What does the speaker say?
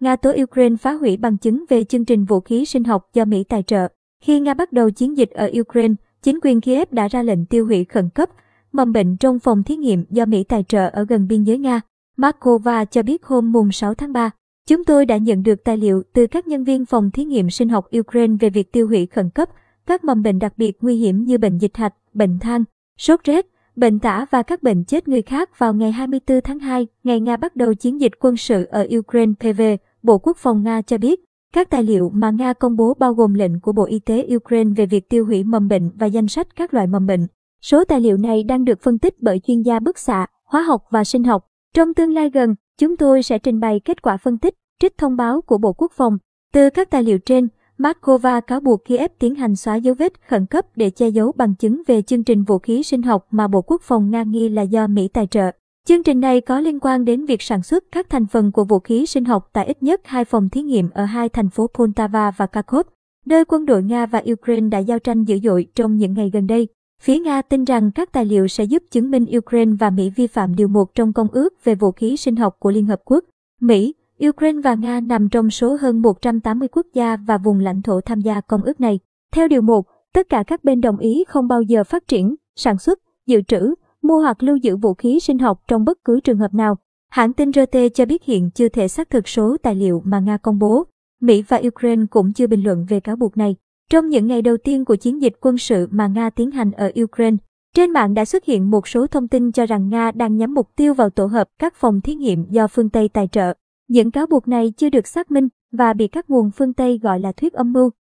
Nga tố Ukraine phá hủy bằng chứng về chương trình vũ khí sinh học do Mỹ tài trợ. Khi Nga bắt đầu chiến dịch ở Ukraine, chính quyền Kiev đã ra lệnh tiêu hủy khẩn cấp mầm bệnh trong phòng thí nghiệm do Mỹ tài trợ ở gần biên giới Nga. Markova cho biết hôm mùng 6 tháng 3, chúng tôi đã nhận được tài liệu từ các nhân viên phòng thí nghiệm sinh học Ukraine về việc tiêu hủy khẩn cấp các mầm bệnh đặc biệt nguy hiểm như bệnh dịch hạch, bệnh than, sốt rét, bệnh tả và các bệnh chết người khác vào ngày 24 tháng 2, ngày Nga bắt đầu chiến dịch quân sự ở Ukraine. PV, Bộ Quốc phòng Nga cho biết, các tài liệu mà Nga công bố bao gồm lệnh của Bộ Y tế Ukraine về việc tiêu hủy mầm bệnh và danh sách các loại mầm bệnh. Số tài liệu này đang được phân tích bởi chuyên gia bức xạ, hóa học và sinh học. Trong tương lai gần, chúng tôi sẽ trình bày kết quả phân tích, trích thông báo của Bộ Quốc phòng. Từ các tài liệu trên, Moscow cáo buộc Kiev tiến hành xóa dấu vết khẩn cấp để che giấu bằng chứng về chương trình vũ khí sinh học mà Bộ Quốc phòng Nga nghi là do Mỹ tài trợ. Chương trình này có liên quan đến việc sản xuất các thành phần của vũ khí sinh học tại ít nhất hai phòng thí nghiệm ở hai thành phố Poltava và Kharkov, nơi quân đội Nga và Ukraine đã giao tranh dữ dội trong những ngày gần đây. Phía Nga tin rằng các tài liệu sẽ giúp chứng minh Ukraine và Mỹ vi phạm Điều 1 trong Công ước về vũ khí sinh học của Liên Hợp Quốc. Mỹ, Ukraine và Nga nằm trong số hơn 180 quốc gia và vùng lãnh thổ tham gia Công ước này. Theo Điều 1, tất cả các bên đồng ý không bao giờ phát triển, sản xuất, dự trữ, mua hoặc lưu giữ vũ khí sinh học trong bất cứ trường hợp nào. Hãng tin RT cho biết hiện chưa thể xác thực số tài liệu mà Nga công bố. Mỹ và Ukraine cũng chưa bình luận về cáo buộc này. Trong những ngày đầu tiên của chiến dịch quân sự mà Nga tiến hành ở Ukraine, trên mạng đã xuất hiện một số thông tin cho rằng Nga đang nhắm mục tiêu vào tổ hợp các phòng thí nghiệm do phương Tây tài trợ. Những cáo buộc này chưa được xác minh và bị các nguồn phương Tây gọi là thuyết âm mưu.